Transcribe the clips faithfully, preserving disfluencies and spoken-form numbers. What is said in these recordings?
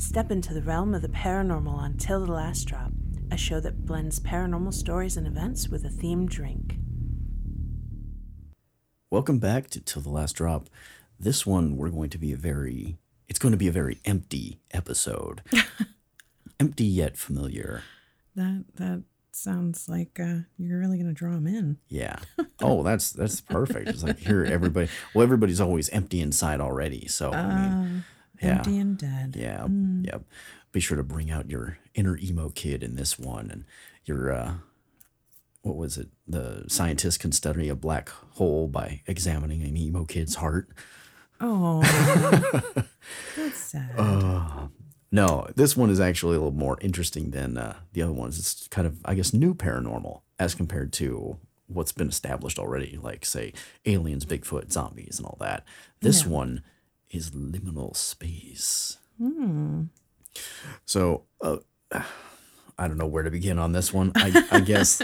Step into the realm of the paranormal on Till the Last Drop, a show that blends paranormal stories and events with a themed drink. Welcome back to Till the Last Drop. This one, we're going to be a very, it's going to be a very empty episode. Empty yet familiar. That, that sounds like uh, you're really going to draw them in. Yeah. Oh, that's, that's perfect. It's like here, everybody, well, everybody's always empty inside already. So, uh... I mean. Yeah. Empty and dead. Yeah, mm. yeah. Be sure to bring out your inner emo kid in this one, and your uh, what was it? The scientist can study a black hole by examining an emo kid's heart. Oh, that's sad. Uh, no, this one is actually a little more interesting than uh, the other ones. It's kind of, I guess, new paranormal as compared to what's been established already, like say aliens, Bigfoot, zombies, and all that. This yeah. one. Is liminal space. Mm. So uh, I don't know where to begin on this one. I, I guess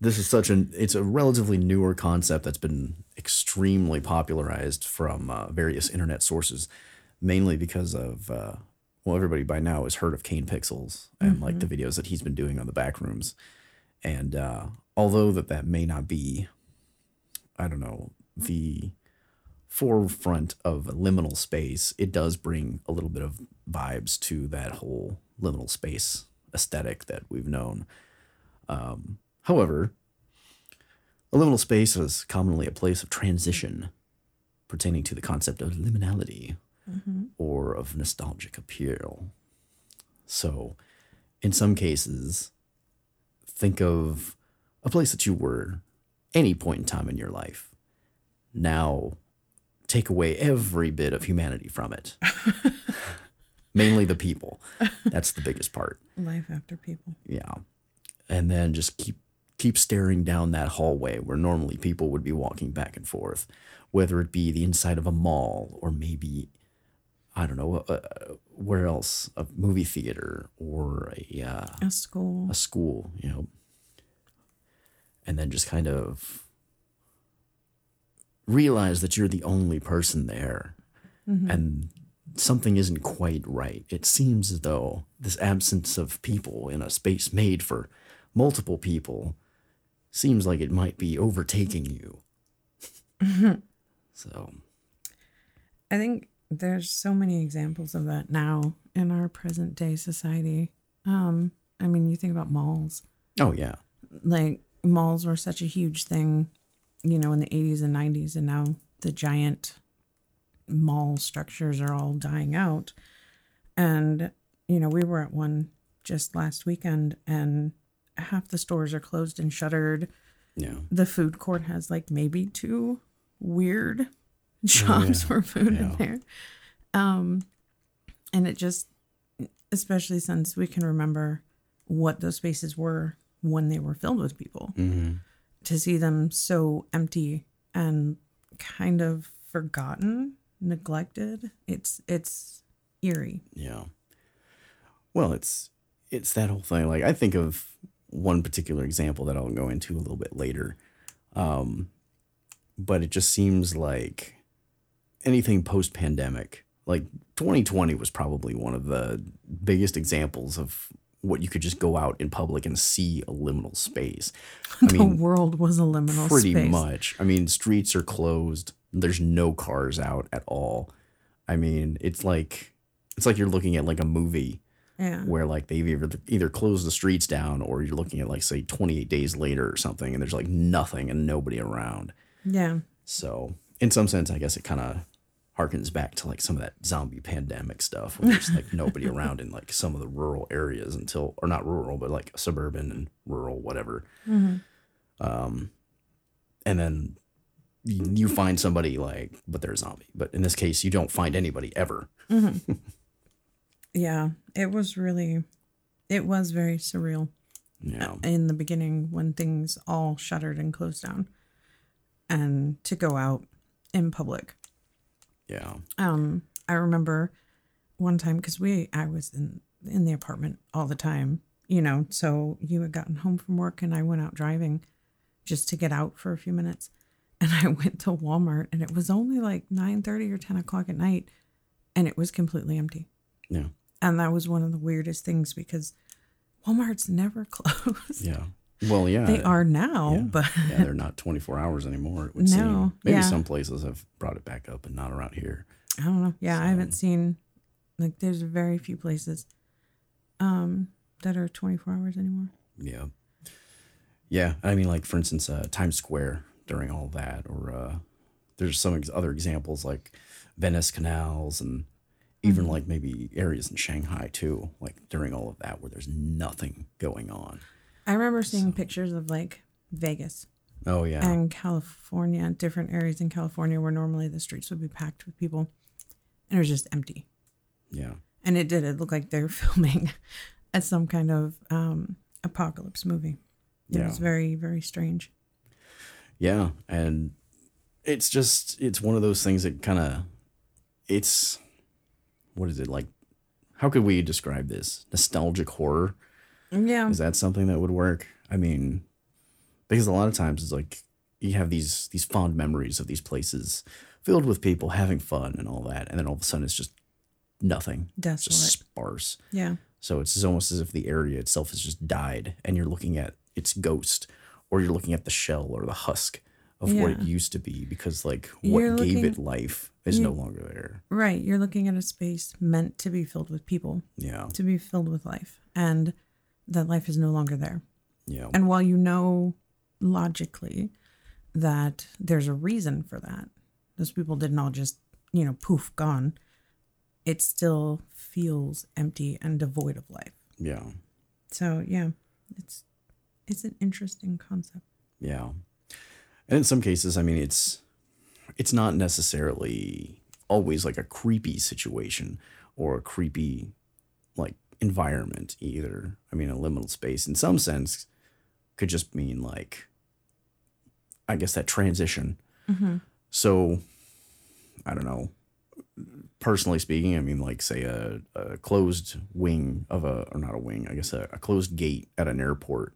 this is such an, it's a relatively newer concept that's been extremely popularized from uh, various internet sources, mainly because of, uh, well, everybody by now has heard of Kane Pixels and mm-hmm. like the videos that he's been doing on the Backrooms. And uh, although that that may not be, I don't know, the forefront of liminal space, it does bring a little bit of vibes to that whole liminal space aesthetic that we've known. Um, however, a liminal space is commonly a place of transition pertaining to the concept of liminality mm-hmm. or of nostalgic appeal. So in some cases, think of a place that you were any point in time in your life. Now, take away every bit of humanity from it. Mainly the people. That's the biggest part. Life after people. Yeah. And then just keep keep staring down that hallway where normally people would be walking back and forth, whether it be the inside of a mall or maybe, I don't know, uh, where else? A movie theater or a... Uh, a school. A school, you know. And then just kind of... realize that you're the only person there mm-hmm. and something isn't quite right. It seems as though this absence of people in a space made for multiple people seems like it might be overtaking you. Mm-hmm. So. I think there's so many examples of that now in our present day society. Um, I mean, you think about malls. Oh, yeah. Like malls were such a huge thing. You know, in the eighties and nineties, and now the giant mall structures are all dying out. And, you know, we were at one just last weekend and half the stores are closed and shuttered. Yeah. The food court has like maybe two weird shops yeah. for food yeah. in there. Um, and it just, especially since we can remember what those spaces were when they were filled with people. Mm-hmm. To see them so empty and kind of forgotten, neglected, it's it's eerie. Yeah. Well, it's it's that whole thing. Like I think of one particular example that I'll go into a little bit later. Um, but it just seems like anything post-pandemic, like twenty twenty was probably one of the biggest examples of what you could just go out in public and see a liminal space. I the mean, world was a liminal pretty space. Pretty much. I mean, streets are closed. There's no cars out at all. I mean, it's like it's like you're looking at like a movie yeah. where like they've either, either closed the streets down or you're looking at like, say, twenty-eight days later or something, and there's like nothing and nobody around. Yeah. So in some sense, I guess it kind of harkens back to like some of that zombie pandemic stuff where there's like nobody around in like some of the rural areas until, or not rural, but like suburban and rural, whatever. Mm-hmm. Um, and then you find somebody like, but they're a zombie. But in this case, you don't find anybody ever. Mm-hmm. Yeah, it was really, it was very surreal. Yeah. In the beginning when things all shuttered and closed down and to go out in public. Yeah. Um, I remember one time because we, I was in, in the apartment all the time, you know, so you had gotten home from work and I went out driving just to get out for a few minutes. And I went to Walmart and it was only like nine thirty or ten o'clock at night and it was completely empty. Yeah. And that was one of the weirdest things because Walmart's never closed. Yeah. Well, yeah. They are now, yeah. but. Yeah, they're not twenty-four hours anymore, it would no, seem. Maybe yeah. some places have brought it back up and not around here. I don't know. Yeah, so. I haven't seen, like, there's very few places um, that are twenty-four hours anymore. Yeah. Yeah. I mean, like, for instance, uh, Times Square during all that, or uh, there's some ex- other examples like Venice Canals and even mm-hmm. like maybe areas in Shanghai too, like during all of that where there's nothing going on. I remember seeing so. pictures of like Vegas. Oh, yeah. And California, different areas in California where normally the streets would be packed with people. And it was just empty. Yeah. And it did. It looked like they were filming at some kind of um, apocalypse movie. It yeah. was very, very strange. Yeah. And it's just, it's one of those things that kind of, it's, what is it like? How could we describe this? Nostalgic horror? Yeah. Is that something that would work? I mean, because a lot of times it's like you have these these fond memories of these places filled with people having fun and all that. And then all of a sudden it's just nothing. Desolate. Just sparse. Yeah. So it's almost as if the area itself has just died and you're looking at its ghost or you're looking at the shell or the husk of yeah. what it used to be because like what you're gave looking, it life is you, no longer there. Right. You're looking at a space meant to be filled with people. Yeah. To be filled with life. And that life is no longer there. Yeah. And while you know logically that there's a reason for that, those people didn't all just, you know, poof, gone. It still feels empty and devoid of life. Yeah. So yeah, it's it's an interesting concept. Yeah. And in some cases, I mean, it's it's not necessarily always like a creepy situation or a creepy like environment either. I mean, a liminal space in some sense could just mean like, I guess that transition. Mm-hmm. So I don't know. Personally speaking, I mean, like say a, a closed wing of a, or not a wing, I guess a, a closed gate at an airport.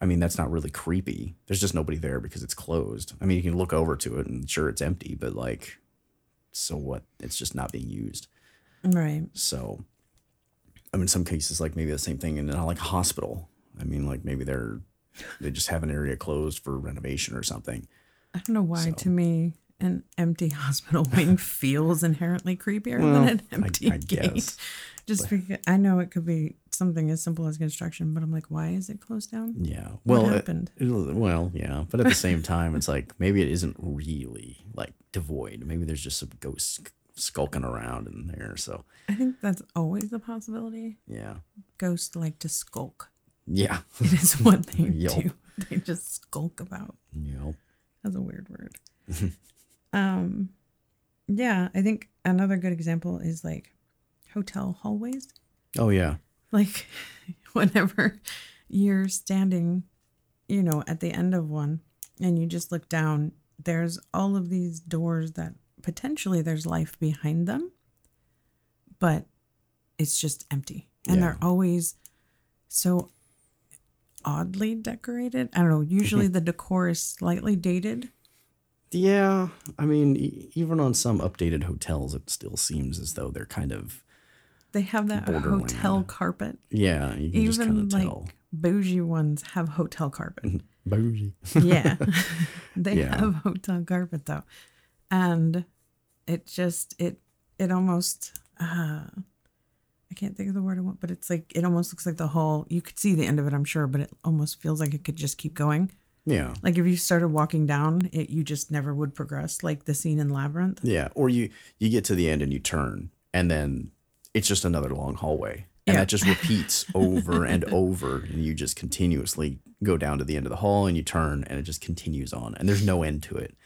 I mean, that's not really creepy. There's just nobody there because it's closed. I mean, you can look over to it and sure it's empty, but like, so what? It's just not being used. Right. So, I mean, in some cases, like maybe the same thing in like a hospital. I mean, like maybe they're, they just have an area closed for renovation or something. I don't know why so. to me an empty hospital wing feels inherently creepier well, than an empty I, I gate. Guess. Just but, because I know it could be something as simple as construction, but I'm like, why is it closed down? Yeah. Well, what happened? It, it, well, yeah. But at the same time, it's like, maybe it isn't really like devoid. Maybe there's just some ghosts skulking around in there. So I think that's always the possibility. Yeah. Ghosts like to skulk. Yeah. It is what they yep. do. They just skulk about. Yep. That's a weird word. um, yeah, I think another good example is like hotel hallways. Oh, yeah. Like whenever you're standing, you know, at the end of one and you just look down, there's all of these doors that potentially there's life behind them, but it's just empty. And yeah. they're always so oddly decorated. I don't know. Usually the decor is slightly dated. Yeah. I mean, e- even on some updated hotels, it still seems as though they're kind of They have that borderline. Hotel carpet. Yeah. You can even just kind of like tell. Bougie ones have hotel carpet. Bougie. yeah. They yeah. have hotel carpet though. And it just, it, it almost, uh, I can't think of the word I want, but it's like, it almost looks like the whole, you could see the end of it, I'm sure, but it almost feels like it could just keep going. Yeah. Like if you started walking down it, you just never would progress, like the scene in Labyrinth. Yeah. Or you, you get to the end and you turn and then it's just another long hallway and yeah. that just repeats over and over and you just continuously go down to the end of the hall and you turn and it just continues on and there's no end to it.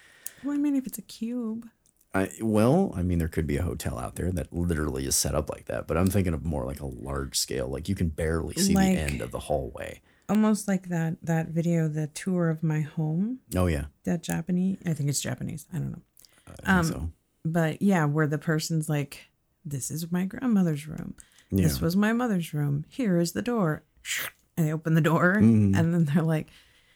Well, I mean, if it's a cube. I, well, I mean, there could be a hotel out there that literally is set up like that. But I'm thinking of more like a large scale. Like you can barely see like, the end of the hallway. Almost like that that video, the tour of my home. Oh, yeah. That Japanese. I think it's Japanese. I don't know. I think um, so. But yeah, where the person's like, this is my grandmother's room. Yeah. This was my mother's room. Here is the door. And they open the door. Mm. And then they're like,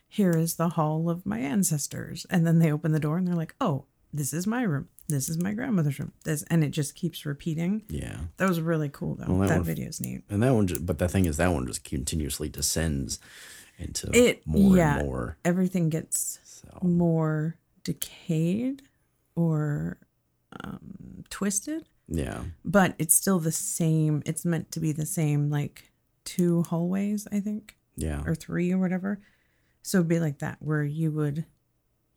here is the hall of my ancestors. And then they open the door and they're like, oh, this is my room. this is my grandmother's room. This, and it just keeps repeating. Yeah. That was really cool though. Well, that that one, video's neat. And that one, just, but the thing is, that one just continuously descends into it, more yeah, and more. Everything gets so. more decayed or um, twisted. Yeah. But it's still the same. It's meant to be the same, like two hallways, I think. Yeah. Or three or whatever. So it'd be like that where you would,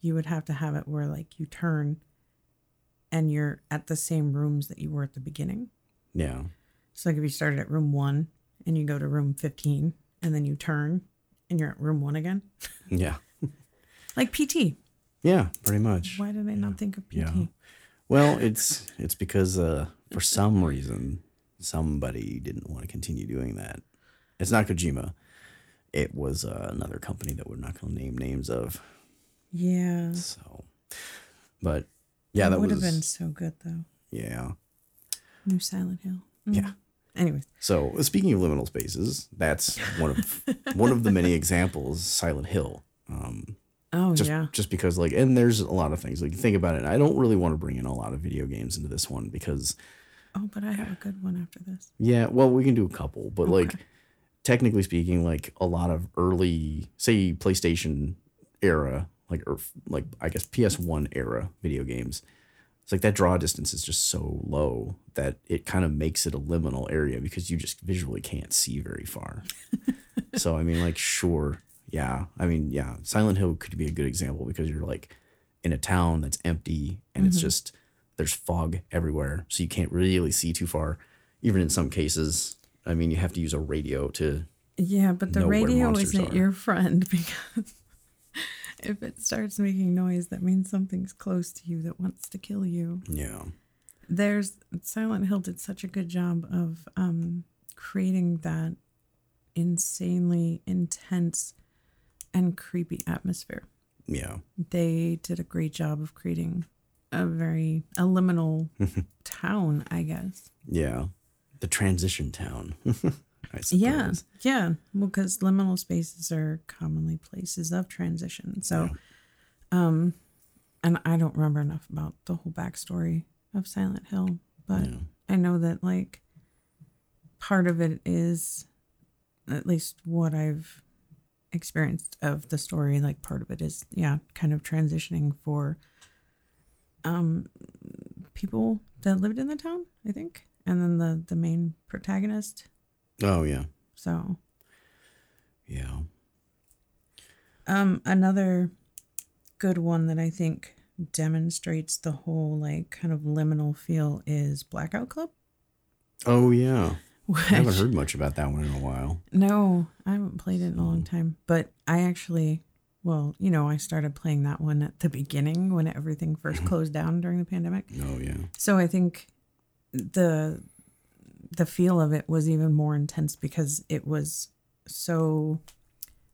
you would have to have it where like you turn and you're at the same rooms that you were at the beginning. Yeah. So like if you started at room one and you go to room fifteen and then you turn and you're at room one again. Yeah. Like P T. Yeah, pretty much. Why did I yeah. not think of P T? Yeah. Well, it's it's because uh, for some reason, somebody didn't want to continue doing that. It's not Kojima. It was uh, another company that we're not going to name names of. Yeah. So, but yeah, it that would have been so good though. Yeah. New Silent Hill. Mm. Yeah. Anyways. So speaking of liminal spaces, that's one of one of the many examples. Silent Hill. Um, oh just, yeah. Just because like, and there's a lot of things like think about it. I don't really want to bring in a lot of video games into this one because. Oh, but I have a good one after this. Yeah. Well, we can do a couple, but okay. like technically speaking, like a lot of early, say PlayStation era. Like, or like I guess P S one era video games. It's like that draw distance is just so low that it kind of makes it a liminal area because you just visually can't see very far. So, I mean, like, sure. Yeah. I mean, yeah. Silent Hill could be a good example because you're like in a town that's empty and mm-hmm. it's just there's fog everywhere. So you can't really see too far. Even in some cases, I mean, you have to use a radio to. Yeah, but the know radio where isn't are. your friend because. If it starts making noise, that means something's close to you that wants to kill you. Yeah. There's Silent Hill did such a good job of um, creating that insanely intense and creepy atmosphere. Yeah. They did a great job of creating a very a liminal town, I guess. Yeah. The transition town. Yeah, yeah. Well, because liminal spaces are commonly places of transition. So, yeah. um, and I don't remember enough about the whole backstory of Silent Hill, but yeah. I know that like part of it is, at least what I've experienced of the story. Like part of it is, yeah, kind of transitioning for um people that lived in the town, I think, and then the the main protagonist. Oh, yeah. So. Yeah. Um, another good one that I think demonstrates the whole, like, kind of liminal feel is Blackout Club. Oh, yeah. Which, I haven't heard much about that one in a while. No, I haven't played it in a long time. But I actually, well, you know, I started playing that one at the beginning when everything first closed down during the pandemic. Oh, yeah. So I think the... the feel of it was even more intense because it was so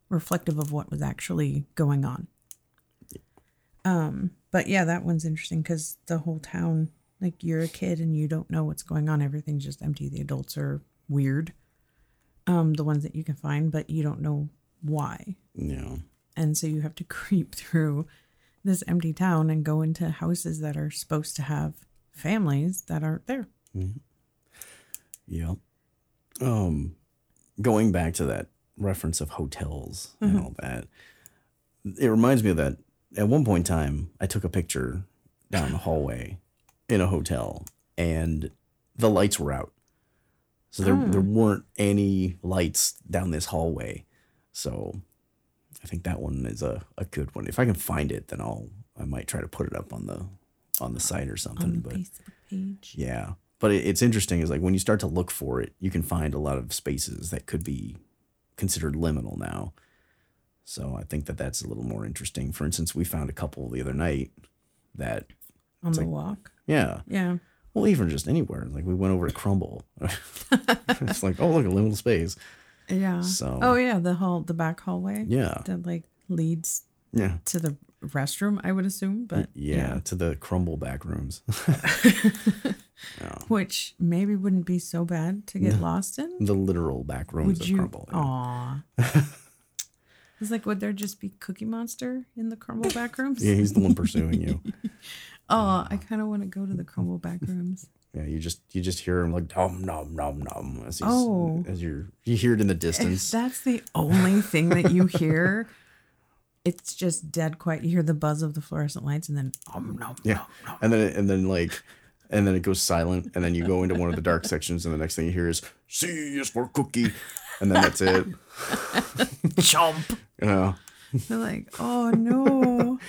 reflective of what was actually going on. Yeah. Um, but yeah, that one's interesting because the whole town, like you're a kid and you don't know what's going on. Everything's just empty. The adults are weird. Um, the ones that you can find, but you don't know why. Yeah. And so you have to creep through this empty town and go into houses that are supposed to have families that aren't there. Mm-hmm. Yeah. Um, going back to that reference of hotels mm-hmm. and all that, it reminds me of that. At one point in time, I took a picture down the hallway in a hotel and the lights were out. So there, oh. there weren't any lights down this hallway. So I think that one is a, a good one. If I can find it, then I'll, I might try to put it up on the, on the site or something. On the but, Facebook page. Yeah. But it's interesting is like when you start to look for it, you can find a lot of spaces that could be considered liminal now. So I think that that's a little more interesting. For instance, we found a couple the other night that. On the like, walk? Yeah. Yeah. Well, even just anywhere. Like we went over to Crumble. It's like, oh, look, a liminal space. Yeah. So. Oh, yeah. The hall, the back hallway. Yeah. That like leads yeah. to the restroom, I would assume. But yeah, yeah. to the Crumble backrooms. No. Which maybe wouldn't be so bad to get no. lost in. The literal back rooms of Crumble. Aw. It's like, would there just be Cookie Monster in the Crumble back rooms? Yeah, he's the one pursuing you. Oh, I kind of want to go to the Crumble Backrooms. Yeah, you just you just hear him like nom nom nom nom as he's, oh. as you're you hear it in the distance. If that's the only thing that you hear. It's just dead quiet. You hear the buzz of the fluorescent lights, and then nom nom. Yeah, nom, nom. and then and then like. And then it goes silent, and then you go into one of the dark sections, and the next thing you hear is "C is for cookie," and then that's it. Chomp. You know. They're like, "Oh no,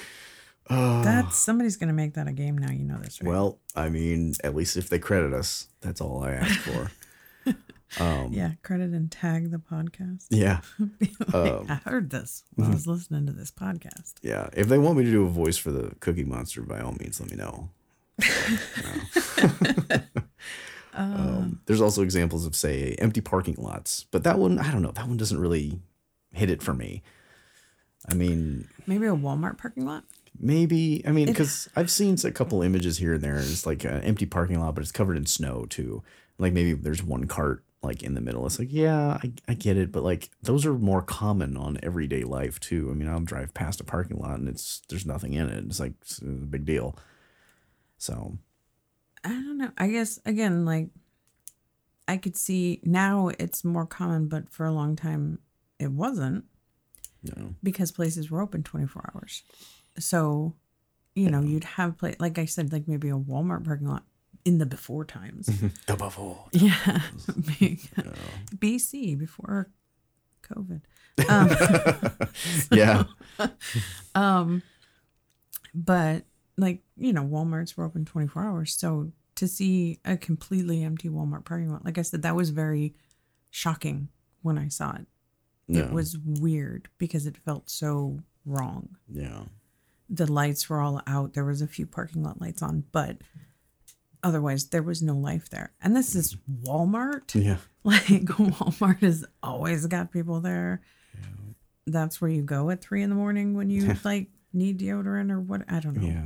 oh. that's somebody's gonna make that a game now." You know this, right? Well, I mean, at least if they credit us, that's all I ask for. Um, yeah, credit and tag the podcast. Yeah, um, I heard this when uh, I was listening to this podcast. Yeah, if they want me to do a voice for the Cookie Monster, by all means, let me know. um, there's also examples of, say, empty parking lots, but that one, I don't know, that one doesn't really hit it for me. I mean, maybe a Walmart parking lot. Maybe I mean, because I've seen a couple images here and there. And it's like an empty parking lot, but it's covered in snow too. Like maybe there's one cart like in the middle. It's like, yeah, I, I get it, but like those are more common on everyday life too. I mean, I'll drive past a parking lot and it's there's nothing in it. It's like it's a big deal. So, I don't know. I guess, again, like, I could see now it's more common, but for a long time it wasn't. No. Because places were open twenty-four hours. So, you yeah. know, you'd have, pla- like I said, like maybe a Walmart parking lot in the before times. the before. Yeah. yeah. B C, before COVID. Um, so, yeah. um, But... like, you know, Walmarts were open twenty-four hours. So to see a completely empty Walmart parking lot, like I said, that was very shocking when I saw it. Yeah. It was weird because it felt so wrong. Yeah. The lights were all out. There was a few parking lot lights on, but otherwise there was no life there. And this is Walmart. Yeah. Like Walmart has always got people there. Yeah. That's where you go at three in the morning when you like need deodorant or what. I don't know. Yeah.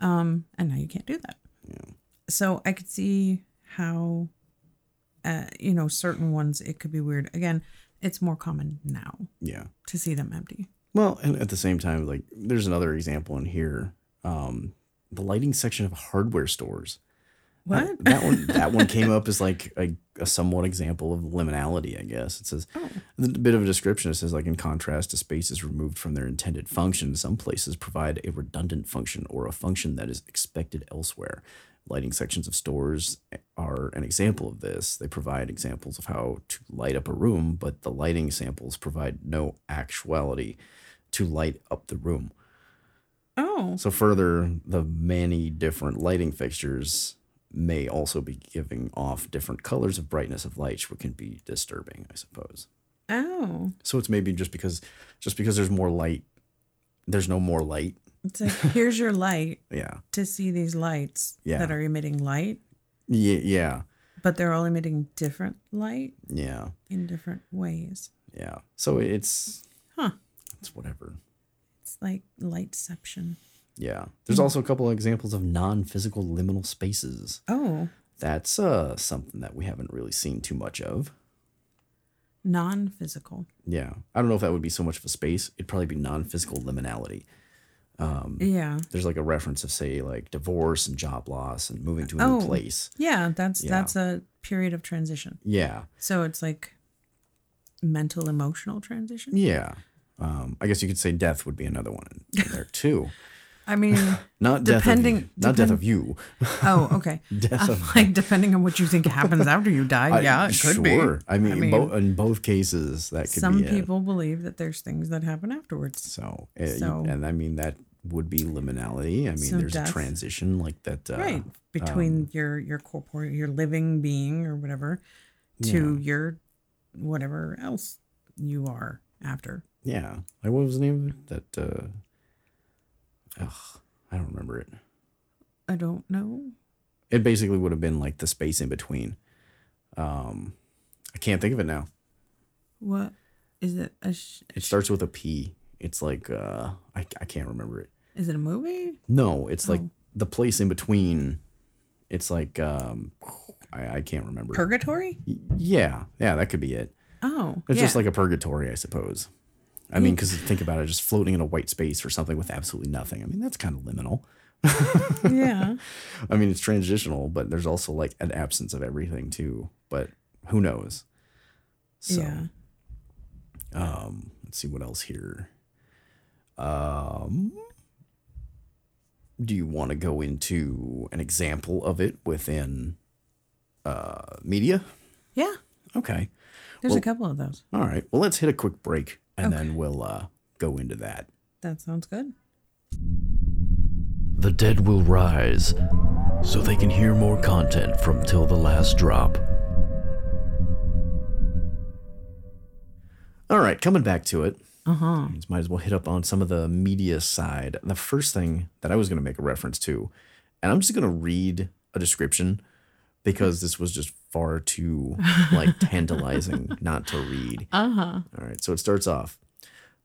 Um, and now you can't do that. Yeah. So I could see how, uh, you know, certain ones, it could be weird. Again, it's more common now. Yeah. To see them empty. Well, and at the same time, like there's another example in here. Um, the lighting section of hardware stores. What? That, that one that one came up as like a, a somewhat example of liminality, I guess. It says oh. a bit of a description. It says, like, in contrast to spaces removed from their intended function, some places provide a redundant function or a function that is expected elsewhere. Lighting sections of stores are an example of this. They provide examples of how to light up a room, but the lighting samples provide no actuality to light up the room. Oh. So further, the many different lighting fixtures may also be giving off different colors of brightness of light, which can be disturbing, I suppose. Oh. So it's maybe just because just because there's more light, there's no more light. It's like, here's your light. Yeah. To see these lights yeah. that are emitting light. Yeah. Yeah. But they're all emitting different light. Yeah. In different ways. Yeah. So it's. Huh. It's whatever. It's like lightception. Yeah. There's also a couple of examples of non-physical liminal spaces. Oh. That's uh, something that we haven't really seen too much of. Non-physical. Yeah. I don't know if that would be so much of a space. It'd probably be non-physical liminality. Um, yeah. There's like a reference of, say, like divorce and job loss and moving to a oh, new place. Yeah. That's, yeah. that's a period of transition. Yeah. So it's like mental, emotional transition? Yeah. Um, I guess you could say death would be another one in there too. I mean, not depending, death of, not depend- death of you. Oh, okay. death of, like, depending on what you think happens after you die. I, yeah, it sure. could be. Sure. I mean, I mean in, bo- in both cases, that could some be. Some people it. believe that there's things that happen afterwards. So, so and I mean, that would be liminality. I mean, so there's death, a transition like that, uh, right, between um, your your corporeal, your living being or whatever, to yeah. your whatever else you are after. Yeah. Like, what was the name of it? That. Uh, Ugh, I don't remember it. I don't know. It basically would have been like the space in between. Um, I can't think of it now. What is it? A sh- it starts with a P. It's like, uh, I, I can't remember it. Is it a movie? No, it's oh. like the place in between. It's like, um, I, I can't remember. Purgatory? It. Yeah. Yeah, that could be it. Oh, It's yeah. just like a purgatory, I suppose. I mean, because think about it, just floating in a white space or something with absolutely nothing. I mean, that's kind of liminal, Yeah. I mean, it's transitional, but there's also like an absence of everything too, but who knows? So, yeah. um, let's see what else here. Um, do you want to go into an example of it within, uh, media? Yeah. Okay. There's well, a couple of those. All right. Well, let's hit a quick break and okay. then we'll, uh, go into that. That sounds good. The dead will rise so they can hear more content from Till the Last Drop. All right, coming back to it. Uh-huh. Might as well hit up on some of the media side. The first thing that I was going to make a reference to, and I'm just going to read a description because this was just far too like tantalizing not to read. Uh-huh. All right, so it starts off.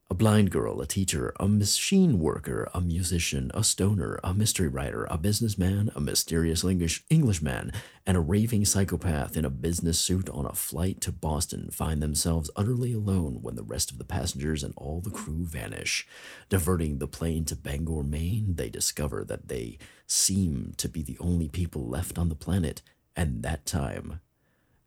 A blind girl, a teacher, a machine worker, a musician, a stoner, a mystery writer, a businessman, a mysterious English Englishman, and a raving psychopath in a business suit on a flight to Boston find themselves utterly alone when the rest of the passengers and all the crew vanish. Diverting the plane to Bangor, Maine, they discover that they seem to be the only people left on the planet, and that time,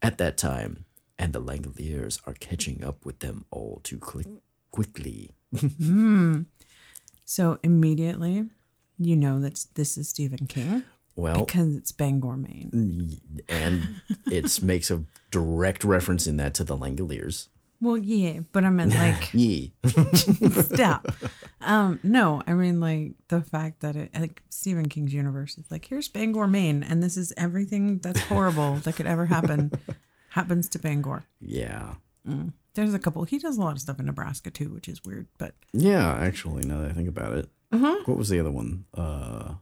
at that time, and the Langoliers are catching up with them all too quick. Quickly. mm. So immediately, you know that this is Stephen King. Well, because it's Bangor, Maine, and it makes a direct reference in that to the Langoliers. Well, yeah, but I meant like yeah. Stop. Um, no, I mean like the fact that it like Stephen King's universe is like here's Bangor, Maine, and this is everything that's horrible that could ever happen happens to Bangor. Yeah. Mm. There's a couple. He does a lot of stuff in Nebraska, too, which is weird. But yeah, actually, now that I think about it. Uh-huh. What was the other one? Uh,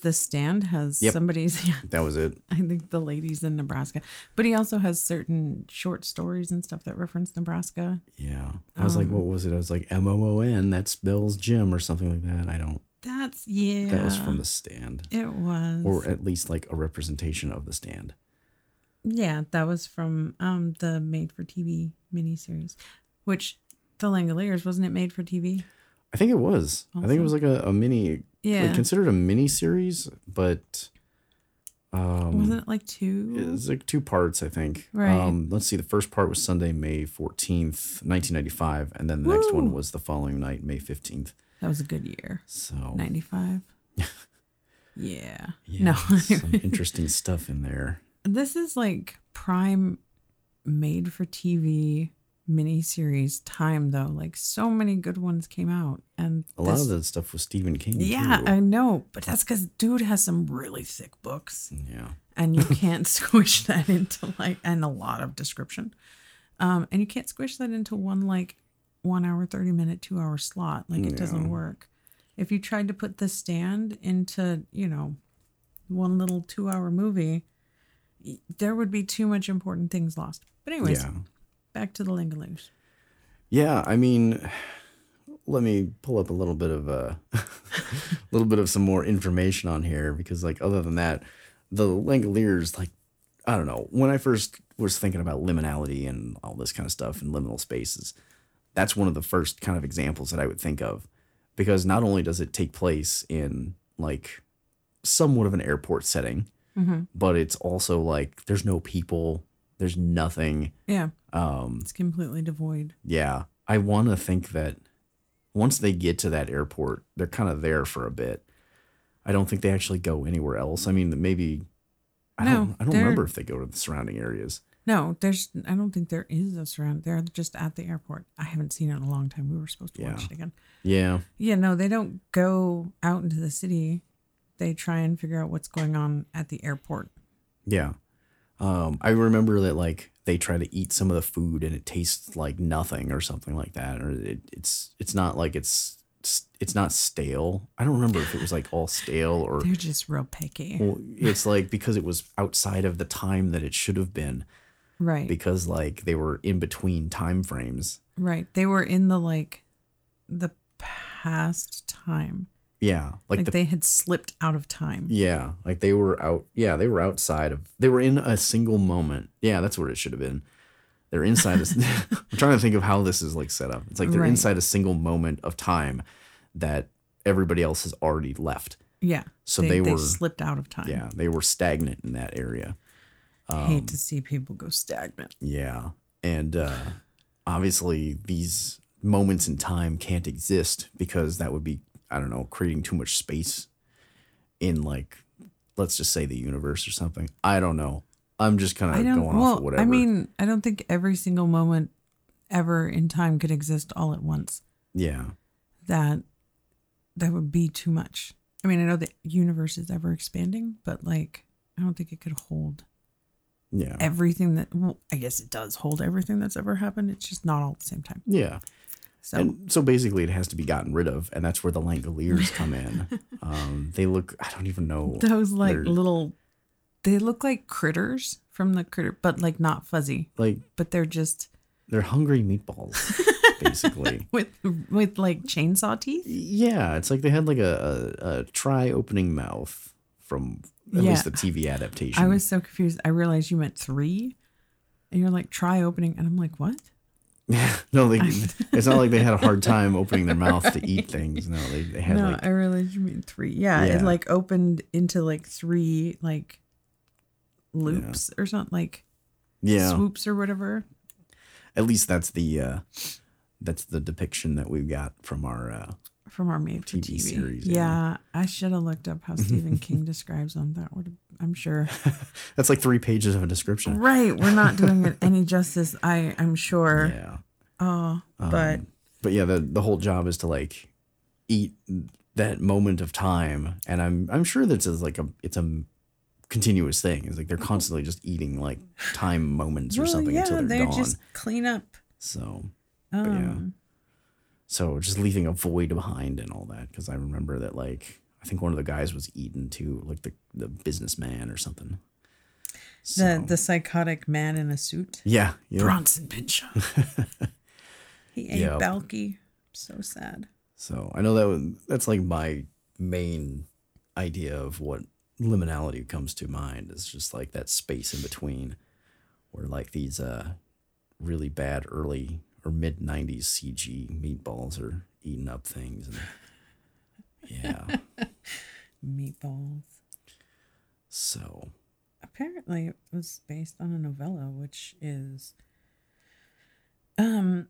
The Stand has yep. somebody's. Yeah, that was it. I think the ladies in Nebraska. But he also has certain short stories and stuff that reference Nebraska. Yeah. I was um, like, what was it? I was like, M O O N. That's Bill's Gym or something like that. I don't. That's, yeah. That was from The Stand. It was. Or at least like a representation of The Stand. Yeah, that was from um the made-for-T V miniseries, which The Langoliers, wasn't it made-for-T V? I think it was. Also. I think it was like a, a mini, yeah, like considered a miniseries, but um, wasn't it like two? It was like two parts, I think. Right. Um, let's see. The first part was Sunday, May fourteenth, nineteen ninety-five, and then the Woo! next one was the following night, May fifteenth. That was a good year. So ninety-five. yeah. yeah. No. Some interesting stuff in there. This is like prime made-for-T V miniseries time, though. Like so many good ones came out, and a this, lot of that stuff was Stephen King. Yeah, too. I know, but that's because dude has some really thick books. Yeah, and you can't squish that into like and a lot of description, um, and you can't squish that into one like one hour, thirty minute, two hour slot. Like it yeah. doesn't work. If you tried to put The Stand into you know one little two hour movie. There would be too much important things lost. But anyways, yeah. back to the Langoliers. Yeah, I mean, let me pull up a little bit of uh, a little bit of some more information on here because, like, other than that, the Langoliers, like, I don't know. When I first was thinking about liminality and all this kind of stuff and liminal spaces, that's one of the first kind of examples that I would think of because not only does it take place in like somewhat of an airport setting. Mm-hmm. But it's also like there's no people, there's nothing. Yeah, um, it's completely devoid. Yeah, I want to think that once they get to that airport, they're kind of there for a bit. I don't think they actually go anywhere else. I mean, maybe I no, don't. I don't remember if they go to the surrounding areas. No, there's. I don't think there is a surround. They're just at the airport. I haven't seen it in a long time. We were supposed to yeah. watch it again. Yeah. Yeah. No, they don't go out into the city. They try and figure out what's going on at the airport. Yeah. Um, I remember that like they try to eat some of the food and it tastes like nothing or something like that. Or it, it's, it's not like it's, it's not stale. I don't remember if it was like all stale or they're just real picky. Well, it's like, because it was outside of the time that it should have been. Right. Because like they were in between time frames. Right. They were in the, like the past time. Yeah. Like, like the, they had slipped out of time. Yeah. Like they were out. Yeah. They were outside of, they were in a single moment. Yeah. That's what it should have been. They're inside. a, I'm trying to think of how this is like set up. It's like they're right. inside a single moment of time that everybody else has already left. Yeah. So they, they were they slipped out of time. Yeah. They were stagnant in that area. Um, I hate to see people go stagnant. Yeah. And uh, obviously these moments in time can't exist because that would be, I don't know, creating too much space in, like, let's just say the universe or something. I don't know. I'm just kind of going well, off whatever. I mean, I don't think every single moment ever in time could exist all at once. Yeah. That that would be too much. I mean, I know the universe is ever expanding, but, like, I don't think it could hold yeah. everything that, well, I guess it does hold everything that's ever happened. It's just not all at the same time. Yeah. So, and so basically it has to be gotten rid of, and that's where the Langoliers come in. Um, they look, I don't even know. Those, like, little, they look like critters from the critter, but, like, not fuzzy. Like, but they're just. They're hungry meatballs, basically. with, with like, chainsaw teeth? Yeah. It's like they had, like, a, a, a tri-opening mouth from at yeah. least the T V adaptation. I was so confused. I realized you meant three, and you're like, tri-opening, and I'm like, what? Yeah, no, they, it's not like they had a hard time opening their mouth right. to eat things. No, they, they had no, like... No, I realized you mean three. Yeah, yeah, it like opened into like three like loops yeah. or something, like yeah. swoops or whatever. At least that's the uh, that's the depiction that we've got from our uh, from our made T V, T V series. Yeah, yeah. I should have looked up how Stephen King describes them. That would, I'm sure. That's like three pages of a description. Right, we're not doing it any justice. I, I'm sure. Yeah. Oh, uh, but um, but yeah, the the whole job is to like eat that moment of time, and I'm I'm sure that's like a it's a continuous thing. It's like they're constantly just eating like time moments well, or something yeah, until they're, they're gone. Just clean up. So, um, but yeah. So just leaving a void behind and all that, because I remember that, like, I think one of the guys was eaten too, like the, the businessman or something. So, the the psychotic man in a suit. Yeah, yeah. Bronson Pinchot. He ate yeah. Balky. So sad. So I know that was, that's like my main idea of what liminality comes to mind is just like that space in between, where like these uh really bad early or mid nineties C G meatballs are eating up things. And, yeah. Meatballs. So. Apparently it was based on a novella, which is, um,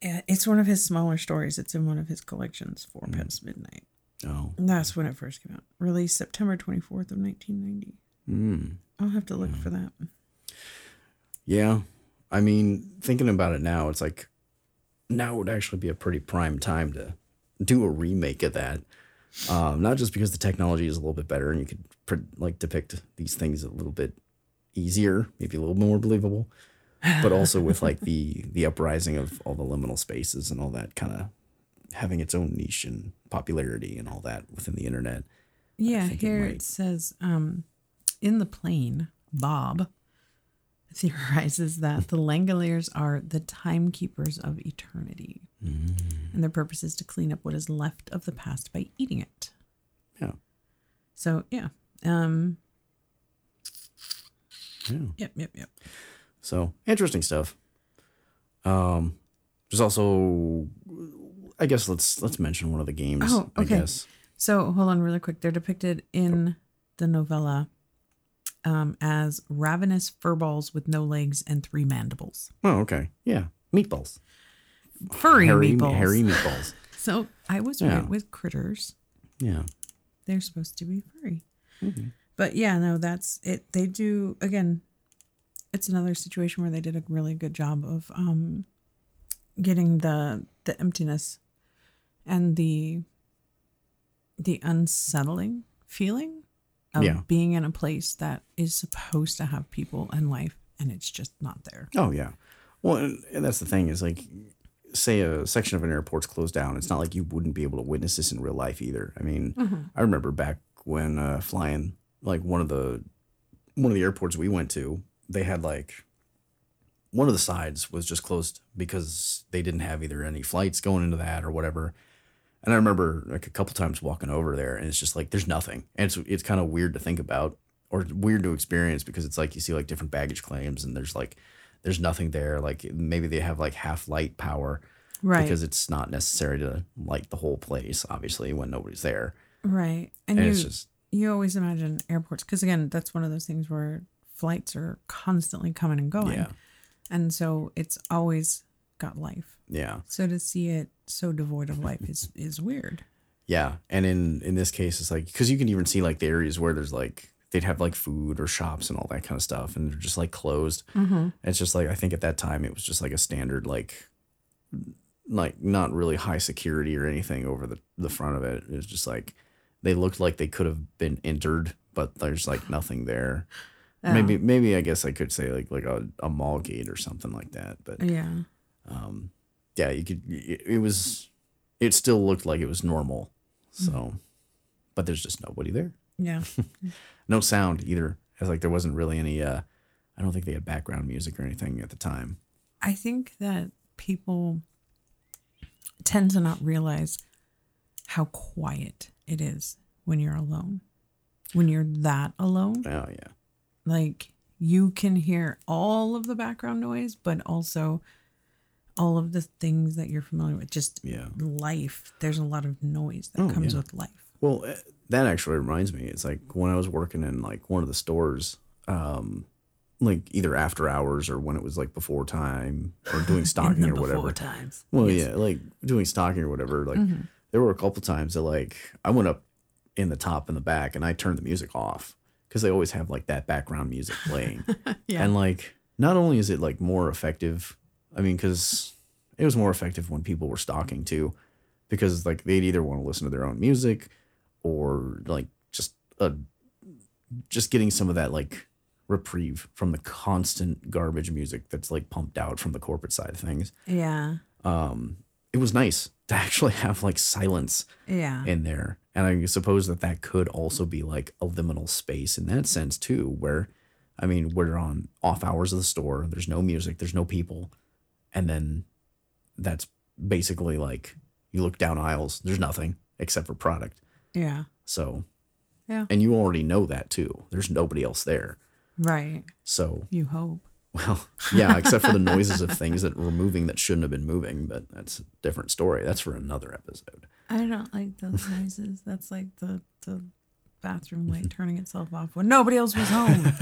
it's one of his smaller stories. It's in one of his collections, Four mm. Past Midnight. Oh. And that's when it first came out. Released September twenty-fourth of nineteen ninety. Mm. I'll have to look mm. for that. Yeah. I mean, thinking about it now, it's like, now would actually be a pretty prime time to do a remake of that. Um, not just because the technology is a little bit better and you could pre- like depict these things a little bit easier, maybe a little more believable, but also with like the the uprising of all the liminal spaces and all that kind of having its own niche and popularity and all that within the internet. Yeah, here it, it says, um, in the plane, Bob theorizes that the Langoliers are the timekeepers of eternity. Mm. And their purpose is to clean up what is left of the past by eating it. Yeah. So, yeah. Um, yeah. Yep, yep, yep. So, interesting stuff. Um, there's also, I guess let's let's mention one of the games, oh, okay. I guess. So, hold on really quick. They're depicted in the novella Um, as ravenous furballs with no legs and three mandibles. Oh, okay. Yeah. Meatballs. Furry hairy, meatballs. Hairy meatballs. So I was yeah. right with critters. Yeah. They're supposed to be furry. Mm-hmm. But yeah, no, that's it. They do, again, it's another situation where they did a really good job of um, getting the the emptiness and the the unsettling feeling of yeah. being in a place that is supposed to have people and life, and it's just not there. Oh, yeah. Well, and, and that's the thing is, like, say a section of an airport's closed down. It's not like you wouldn't be able to witness this in real life either. I mean, mm-hmm. I remember back when uh, flying, like, one of the one of the airports we went to, they had, like, one of the sides was just closed because they didn't have either any flights going into that or whatever. And I remember like a couple times walking over there, and it's just like there's nothing, and it's it's kind of weird to think about or weird to experience because it's like you see like different baggage claims, and there's like there's nothing there. Like maybe they have like half light power, Right. Because it's not necessary to light the whole place, obviously, when nobody's there. Right. And, and you, it's just, you always imagine airports, because, again, that's one of those things where flights are constantly coming and going. Yeah. And so it's always got life. Yeah. So to see it so devoid of life is, is weird. Yeah. And in, in this case, it's like, because you can even see like the areas where there's like, they'd have like food or shops and all that kind of stuff. And they're just like closed. Mm-hmm. It's just like, I think at that time it was just like a standard, like, like not really high security or anything over the, the front of it. It was just like, they looked like they could have been entered, but there's like nothing there. Oh. Maybe, maybe I guess I could say like, like a, a mall gate or something like that. But yeah. Um, yeah, you could, it, it was, it still looked like it was normal. So, mm-hmm. But there's just nobody there. Yeah. No sound either. It's like there wasn't really any, uh, I don't think they had background music or anything at the time. I think that people tend to not realize how quiet it is when you're alone. When you're that alone. Oh, yeah. Like you can hear all of the background noise, but also all of the things that you're familiar with. Just yeah. Life. There's a lot of noise that oh, comes yeah. with life. Well, uh, that actually reminds me. It's like when I was working in like one of the stores, um, like either after hours or when it was like before time or doing stocking or whatever. Before times. Well, yes. Yeah, like doing stocking or whatever. Like mm-hmm. There were a couple times that like I went up in the top and the back and I turned the music off because they always have like that background music playing. Yeah. And like not only is it like more effective, I mean, because it was more effective when people were stocking too, because like they'd either want to listen to their own music or like just a, just getting some of that like reprieve from the constant garbage music that's like pumped out from the corporate side of things. Yeah. Um, it was nice to actually have like silence yeah. in there. And I suppose that that could also be like a liminal space in that sense too, where, I mean, we're on off hours of the store. There's no music. There's no people. And then that's basically like you look down aisles. There's nothing except for product. Yeah. So, yeah. And you already know that too. There's nobody else there. Right. So. You hope. Well, yeah, except for the noises of things that were moving that shouldn't have been moving, but that's a different story. That's for another episode. I don't like those noises. That's like the, the bathroom light turning itself off when nobody else was home.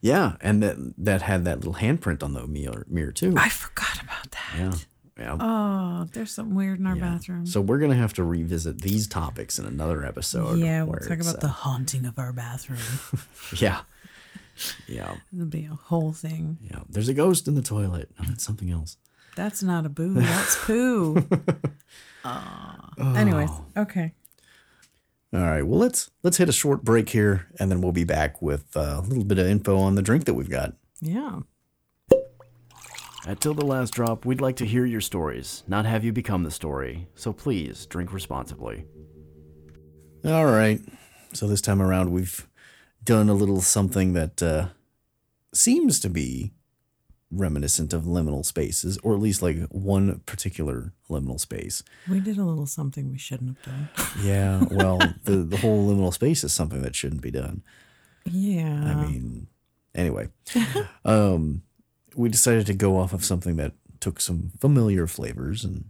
Yeah, and that that had that little handprint on the mirror, mirror too. I forgot about that. Yeah. Yeah. Oh, there's something weird in our yeah. bathroom. So we're going to have to revisit these topics in another episode. Yeah, we'll talk about uh, the haunting of our bathroom. Yeah. Yeah. It'll be a whole thing. Yeah. There's a ghost in the toilet. No, that's something else. That's not a boo. That's poo. uh, oh. Anyways. Okay. All right. Well, let's let's hit a short break here, and then we'll be back with uh, a little bit of info on the drink that we've got. Yeah. At Till the Last Drop, we'd like to hear your stories, not have you become the story. So please drink responsibly. All right. So this time around, we've done a little something that uh, seems to be reminiscent of liminal spaces, or at least like one particular liminal space. We did a little something we shouldn't have done. Yeah. Well, the, the whole liminal space is something that shouldn't be done. Yeah. I mean, anyway. um. We decided to go off of something that took some familiar flavors and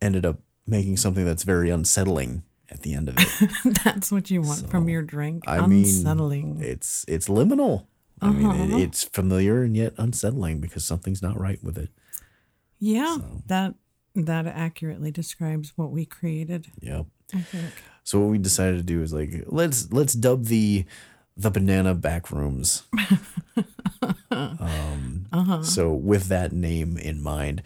ended up making something that's very unsettling at the end of it. That's what you want so, from your drink. I unsettling. Mean, it's it's liminal. Uh-huh. I mean, it, it's familiar and yet unsettling because something's not right with it. Yeah, so. that that accurately describes what we created. Yep. I think. So what we decided to do is like let's let's dub the the Banana Backrooms. um, uh-huh. So with that name in mind,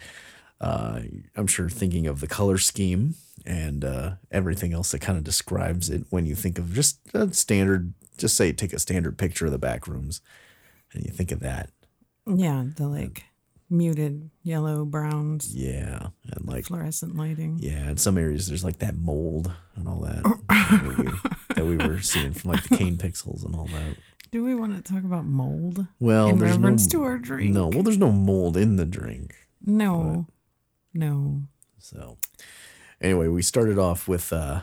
uh, I'm sure thinking of the color scheme and uh, everything else that kind of describes it when you think of just a standard, just say take a standard picture of the back rooms and you think of that. Yeah, the like and, muted yellow browns. Yeah. And like fluorescent lighting. Yeah, in some areas there's like that mold and all that that, we, that we were seeing from like the Kane Pixels and all that. Do we want to talk about mold? Well, in there's reference no, to our drink. No, well, there's no mold in the drink. No, but, no. So, anyway, we started off with uh,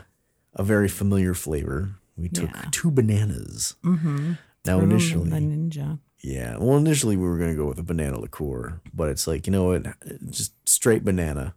a very familiar flavor. We took yeah. two bananas. Mm-hmm. Now, Threw initially, the ninja. Yeah. Well, initially we were going to go with a banana liqueur, but it's like, you know what? Just straight banana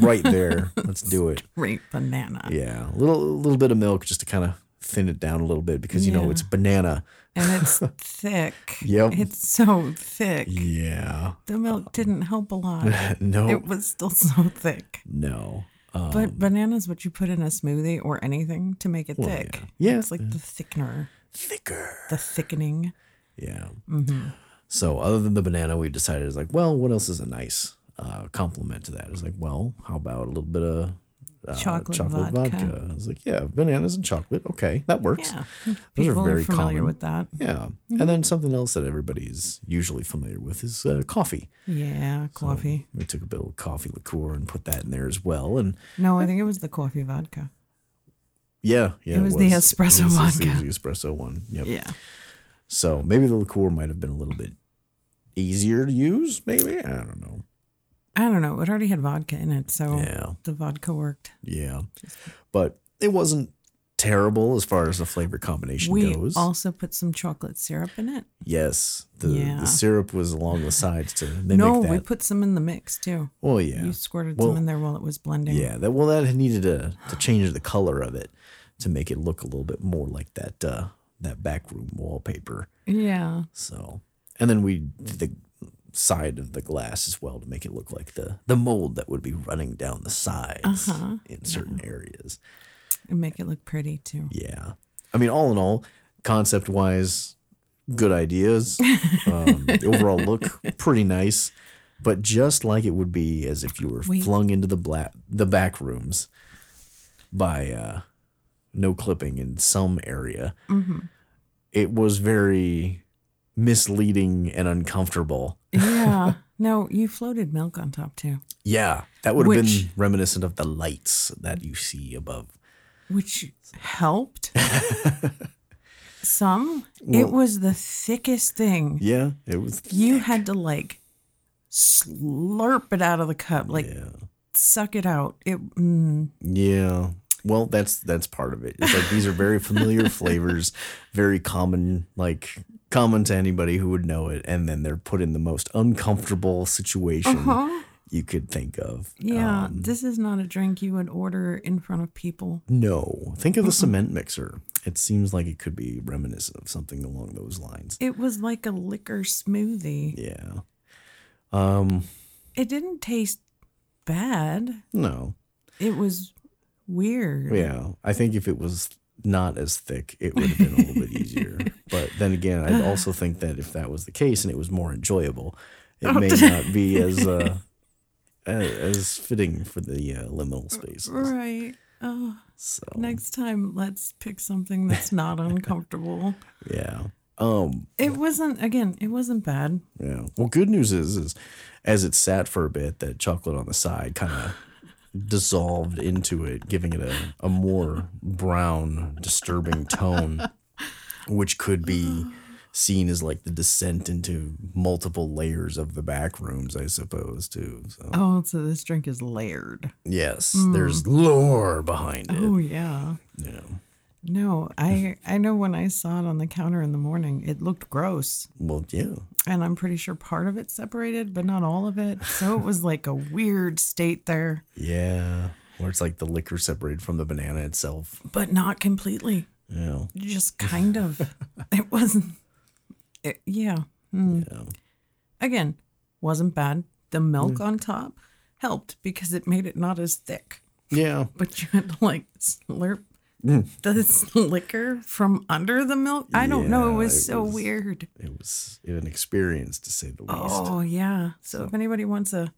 right there. Let's do it. Straight banana. Yeah. A little, little bit of milk just to kind of thin it down a little bit because, you yeah. know, it's banana. And it's thick. Yep. It's so thick. Yeah. The milk didn't help a lot. No. It was still so thick. No. Um, but banana's what you put in a smoothie or anything to make it well, thick. Yeah. yeah. It's like the thickener. Thicker. The thickening. Yeah. Mm-hmm. So other than the banana, we decided it's like, well, what else is a nice uh, complement to that? It's like, well, how about a little bit of uh, chocolate, chocolate vodka? vodka? I was like, yeah, bananas and chocolate. Okay, that works. Yeah. Those People are very are familiar common. with that. Yeah. Mm-hmm. And then something else that everybody's usually familiar with is uh, coffee. Yeah, coffee. So we took a bit of coffee liqueur and put that in there as well. And no, I think it was the coffee vodka. Yeah, yeah. It was, it was. the espresso it was vodka. It was the espresso one. Yep. Yeah. So maybe the liqueur might have been a little bit easier to use, maybe? I don't know. I don't know. It already had vodka in it, so yeah. the vodka worked. Yeah. But it wasn't terrible as far as the flavor combination we goes. We also put some chocolate syrup in it. Yes. The, yeah. the syrup was along the sides to mimic no, that. No, we put some in the mix, too. Well, yeah. You squirted well, some in there while it was blending. Yeah. That, well, that needed to, to change the color of it to make it look a little bit more like that uh that backroom wallpaper. Yeah. So, and then we did the side of the glass as well to make it look like the, the mold that would be running down the sides uh-huh. in certain yeah. areas. And make it look pretty too. Yeah. I mean, all in all, concept wise, good ideas. Um, the overall look, pretty nice. But just like it would be as if you were Wait. flung into the black, the back rooms by, uh, no clipping in some area. Mm-hmm. It was very misleading and uncomfortable. Yeah. No, you floated milk on top too. Yeah. That would have which, been reminiscent of the lights that you see above. Which helped. Some. Well, it was the thickest thing. Yeah. It was thick. You had to like slurp it out of the cup. Like yeah. suck it out. It. Mm. Yeah. Well, that's that's part of it. It's like these are very familiar flavors, very common, like common to anybody who would know it. And then they're put in the most uncomfortable situation uh-huh. you could think of. Yeah, um, this is not a drink you would order in front of people. No. Think of the cement mixer. It seems like it could be reminiscent of something along those lines. It was like a liquor smoothie. Yeah. Um, it didn't taste bad. No. It was... weird. Yeah. I think if it was not as thick, it would have been a little bit easier. But then again, I also think that if that was the case and it was more enjoyable, it oh, may not be as uh, as fitting for the uh, liminal spaces. Right. Oh, so next time, let's pick something that's not uncomfortable. Yeah. Um. It wasn't, again, it wasn't bad. Yeah. Well, good news is, is as it sat for a bit, that chocolate on the side kind of dissolved into it, giving it a, a more brown, disturbing tone, which could be seen as like the descent into multiple layers of the back rooms, I suppose, too. So. Oh, so this drink is layered. Yes. Mm. There's lore behind it. Oh, yeah. Yeah. No, I, I know when I saw it on the counter in the morning, it looked gross. Well, yeah. And I'm pretty sure part of it separated, but not all of it. So it was like a weird state there. Yeah. Where it's like the liquor separated from the banana itself. But not completely. Yeah. Just kind of. It wasn't. It, yeah. Mm. Yeah. Again, wasn't bad. The milk yeah. on top helped because it made it not as thick. Yeah. But you had to like slurp. The liquor from under the milk? I don't yeah, know. It was so it was, weird. It was an experience, to say the least. Oh, yeah. So, so. if anybody wants a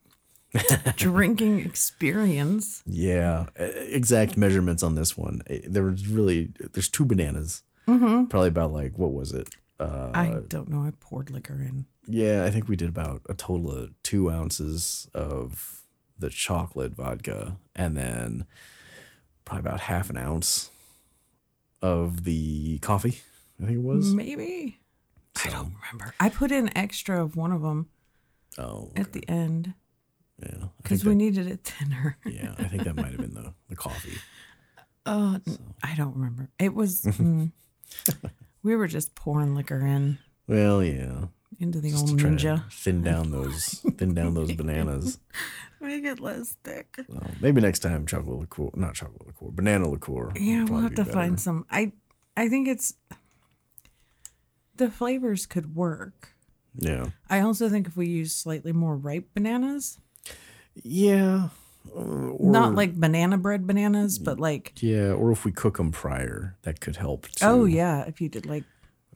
drinking experience. Yeah. Exact measurements on this one. There was really, there's two bananas. Mm-hmm. Probably about like, what was it? Uh, I don't know. I poured liquor in. Yeah. I think we did about a total of two ounces of the chocolate vodka. And then probably about half an ounce of the coffee, I think it was. Maybe. So. I don't remember. I put in extra of one of them oh, okay. at the end. Yeah. Because we needed it thinner. Yeah, I think that might have been the, the coffee. Oh, uh, so. I don't remember. It was, mm, we were just pouring liquor in. Well, yeah. Into the just old ninja. Thin down those, thin down those bananas. Make it less thick. Well, maybe next time, chocolate liqueur, not chocolate liqueur, banana liqueur. Yeah, we'll have to better. find some. I, I think it's the flavors could work. Yeah. I also think if we use slightly more ripe bananas. Yeah. Uh, or, not like banana bread bananas, but like. Yeah, or if we cook them prior, that could help too. Oh yeah, if you did like.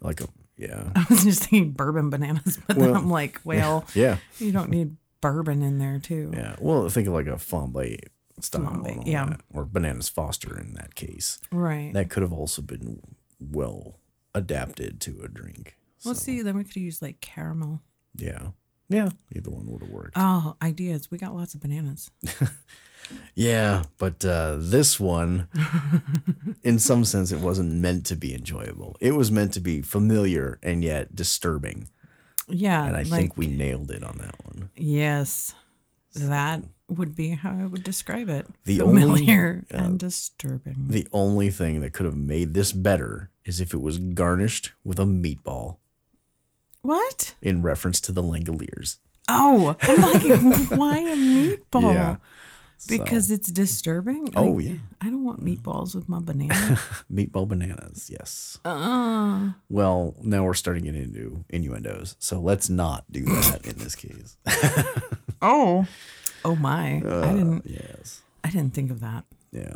Like a yeah. I was just thinking bourbon bananas, but well, then I'm like, well, yeah, you don't need bourbon in there too. Yeah, well, think of like a flambe style, flambe, yeah, that, or bananas Foster in that case, right? That could have also been well adapted to a drink. Well, so. see, then we could use like caramel. Yeah. Yeah, either one would have worked. Oh, ideas. We got lots of bananas. Yeah, but uh, this one, in some sense, it wasn't meant to be enjoyable. It was meant to be familiar and yet disturbing. Yeah. And I like, think we nailed it on that one. Yes. That would be how I would describe it. The familiar only, uh, and disturbing. The only thing that could have made this better is if it was garnished with a meatball. What? In reference to the Langoliers. Oh, I'm like, why a meatball? Yeah, because so. it's disturbing? Oh, like, yeah. I don't want meatballs with my banana. Meatball bananas, yes. Uh. Well, now we're starting to get into innuendos, so let's not do that in this case. oh. Oh, my. Uh, I didn't. Yes. I didn't think of that. Yeah.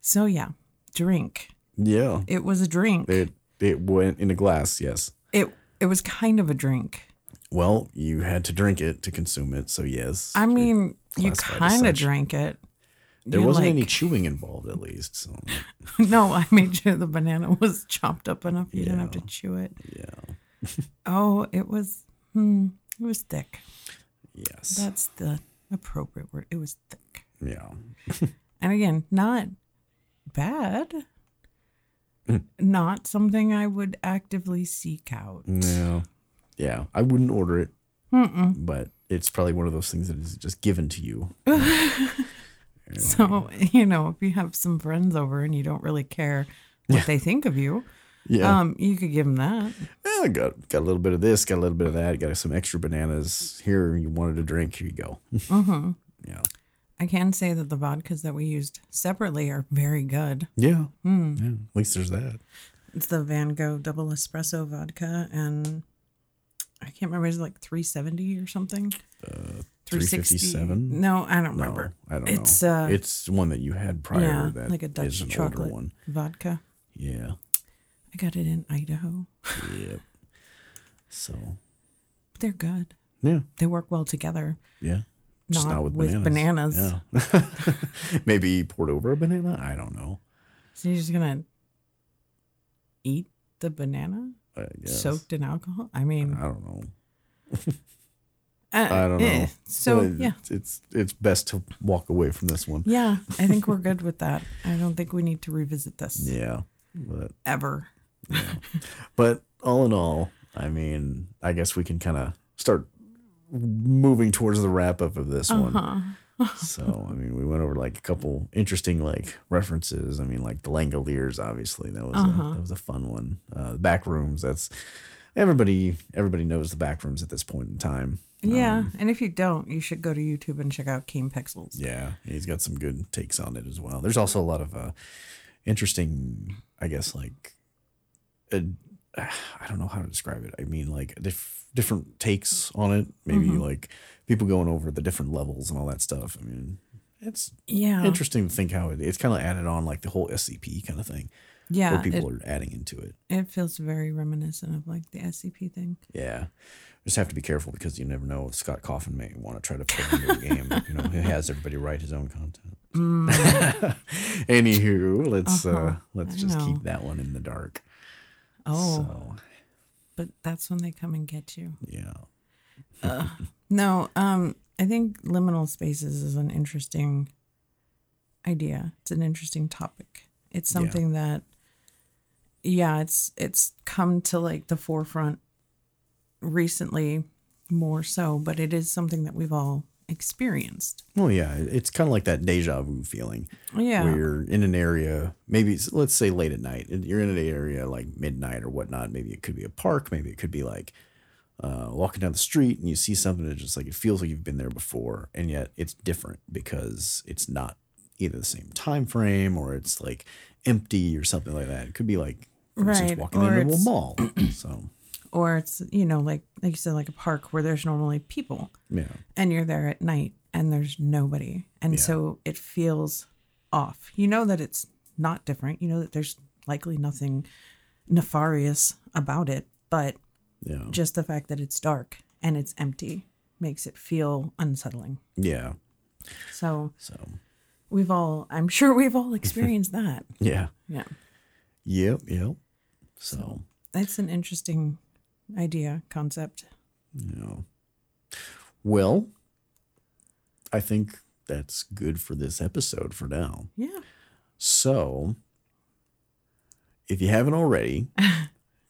So, yeah. Drink. Yeah. It was a drink. It It went in a glass, yes. It it was kind of a drink. Well, you had to drink it to consume it, so yes. I mean, you kind of drank it. There You're wasn't like... any chewing involved, at least. So. No, I made sure the banana was chopped up enough. You yeah. didn't have to chew it. Yeah. oh, it was, hmm, it was thick. Yes. That's the appropriate word. It was thick. Yeah. And again, not bad. Not something I would actively seek out. No. Yeah. I wouldn't order it. Mm-mm. But it's probably one of those things that is just given to you. So, you know, if you have some friends over and you don't really care what yeah. they think of you, yeah. um, you could give them that. Yeah, got, got a little bit of this, got a little bit of that, got some extra bananas. Here, you wanted a drink, here you go. Mm-hmm. Yeah. I can say that the vodkas that we used separately are very good. Yeah. Mm. yeah. At least there's that. It's the Van Gogh double espresso vodka, and I can't remember. Is it like three seventy or something? Uh, three sixty-seven? No, I don't no, remember. I don't it's, know. Uh, it's one that you had prior. Yeah, that like a Dutch chocolate one. Vodka. Yeah. I got it in Idaho. Yep. So. But they're good. Yeah. They work well together. Yeah. Just not, not with, with bananas. bananas. Yeah. Maybe poured over a banana? I don't know. So you're just going to eat the banana? Uh, yes. Soaked in alcohol? I mean. I don't know. uh, I don't know. Eh, so, it, yeah. It's, it's best to walk away from this one. Yeah. I think we're good with that. I don't think we need to revisit this. Yeah. But, ever. Yeah. But all in all, I mean, I guess we can kind of start moving towards the wrap up of this uh-huh. one. So, I mean, we went over like a couple interesting like references. I mean, like the Langoliers, obviously that was uh-huh. a, that was a fun one. Uh, the Backrooms. That's everybody. Everybody knows the Backrooms at this point in time. Yeah, um, and if you don't, you should go to YouTube and check out Kane Pixels. Yeah, he's got some good takes on it as well. There's also a lot of uh, interesting, I guess, like a, I don't know how to describe it. I mean, like dif- different takes on it. Maybe mm-hmm. like people going over the different levels and all that stuff. I mean, it's yeah. interesting to think how it, it's kind of added on like the whole S C P kind of thing. Yeah. Where people it, are adding into it. It feels very reminiscent of like the S C P thing. Yeah. Just have to be careful because you never know if Scott Cawthon may want to try to put into the game. You know, he has everybody write his own content. Mm. Anywho, let's, uh-huh. uh, let's I just know. keep that one in the dark. Oh, so. But that's when they come and get you. Yeah. uh, no, um, I think liminal spaces is an interesting idea. It's an interesting topic. It's something yeah. that, yeah, it's it's come to like the forefront recently more so, but it is something that we've all experienced. Well, yeah, it's kind of like that deja vu feeling. Yeah. Where you're in an area, maybe it's, let's say late at night, you're in an area like midnight or whatnot. Maybe it could be a park. Maybe it could be like uh, walking down the street and you see something that just like, it feels like you've been there before. And yet it's different because it's not either the same time frame or it's like empty or something like that. It could be like, for right. instance, walking or into a mall. So. Or it's, you know, like like you said, like a park where there's normally people. Yeah. And you're there at night and there's nobody. And yeah. so it feels off. You know that it's not different. You know that there's likely nothing nefarious about it. But yeah. just the fact that it's dark and it's empty makes it feel unsettling. Yeah. So, so. we've all, I'm sure we've all experienced that. Yeah. Yeah. Yep. Yep. So. so that's an interesting idea, concept. No. Well, I think that's good for this episode for now. Yeah. So, if you haven't already,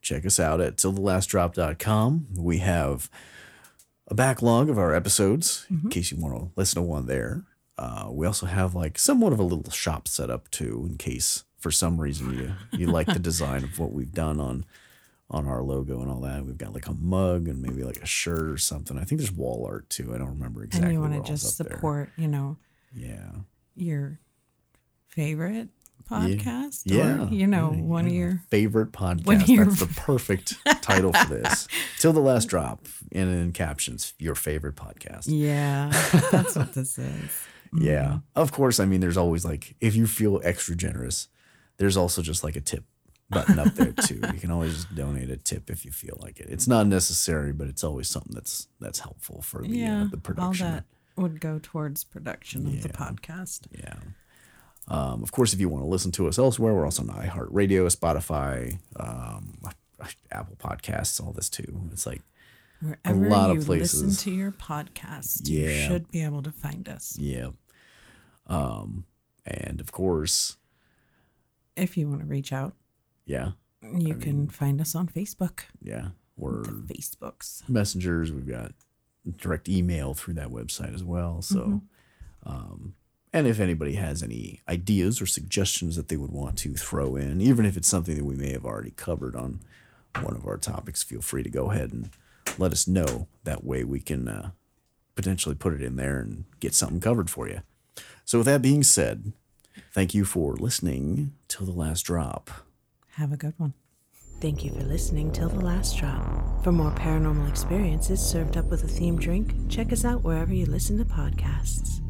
check us out at till the last drop dot com. We have a backlog of our episodes, mm-hmm. in case you want to listen to one there. Uh, we also have like somewhat of a little shop set up, too, in case for some reason you, you like the design of what we've done on on our logo and all that. We've got like a mug and maybe like a shirt or something. I think there's wall art too. I don't remember exactly. And you want to just support, there. you know, yeah, your favorite podcast. Yeah. Or, you know, yeah. one yeah. of your favorite podcasts. Your... That's the perfect title for this. Till the Last Drop. And in captions, your favorite podcast. Yeah. That's what this is. Mm-hmm. Yeah. Of course. I mean, there's always like, if you feel extra generous, there's also just like a tip button up there too. You can always just donate a tip if you feel like it. It's not necessary, but it's always something that's that's helpful for the yeah, uh, the production. All that would go towards production yeah, of the podcast. Yeah. Um, of course, if you want to listen to us elsewhere, we're also on iHeartRadio, Spotify, um, Apple Podcasts, all this too. It's like wherever a lot you of places. Listen to your podcast, yeah. you should be able to find us. Yeah. Um, and of course, if you want to reach out. Yeah. You I can mean, find us on Facebook. Yeah. We're the Facebooks. Messengers. We've got direct email through that website as well. So, mm-hmm. um, and if anybody has any ideas or suggestions that they would want to throw in, even if it's something that we may have already covered on one of our topics, feel free to go ahead and let us know. That way we can uh, potentially put it in there and get something covered for you. So with that being said, thank you for listening till the last drop. Have a good one. Thank you for listening till the last drop. For more paranormal experiences served up with a themed drink, check us out wherever you listen to podcasts.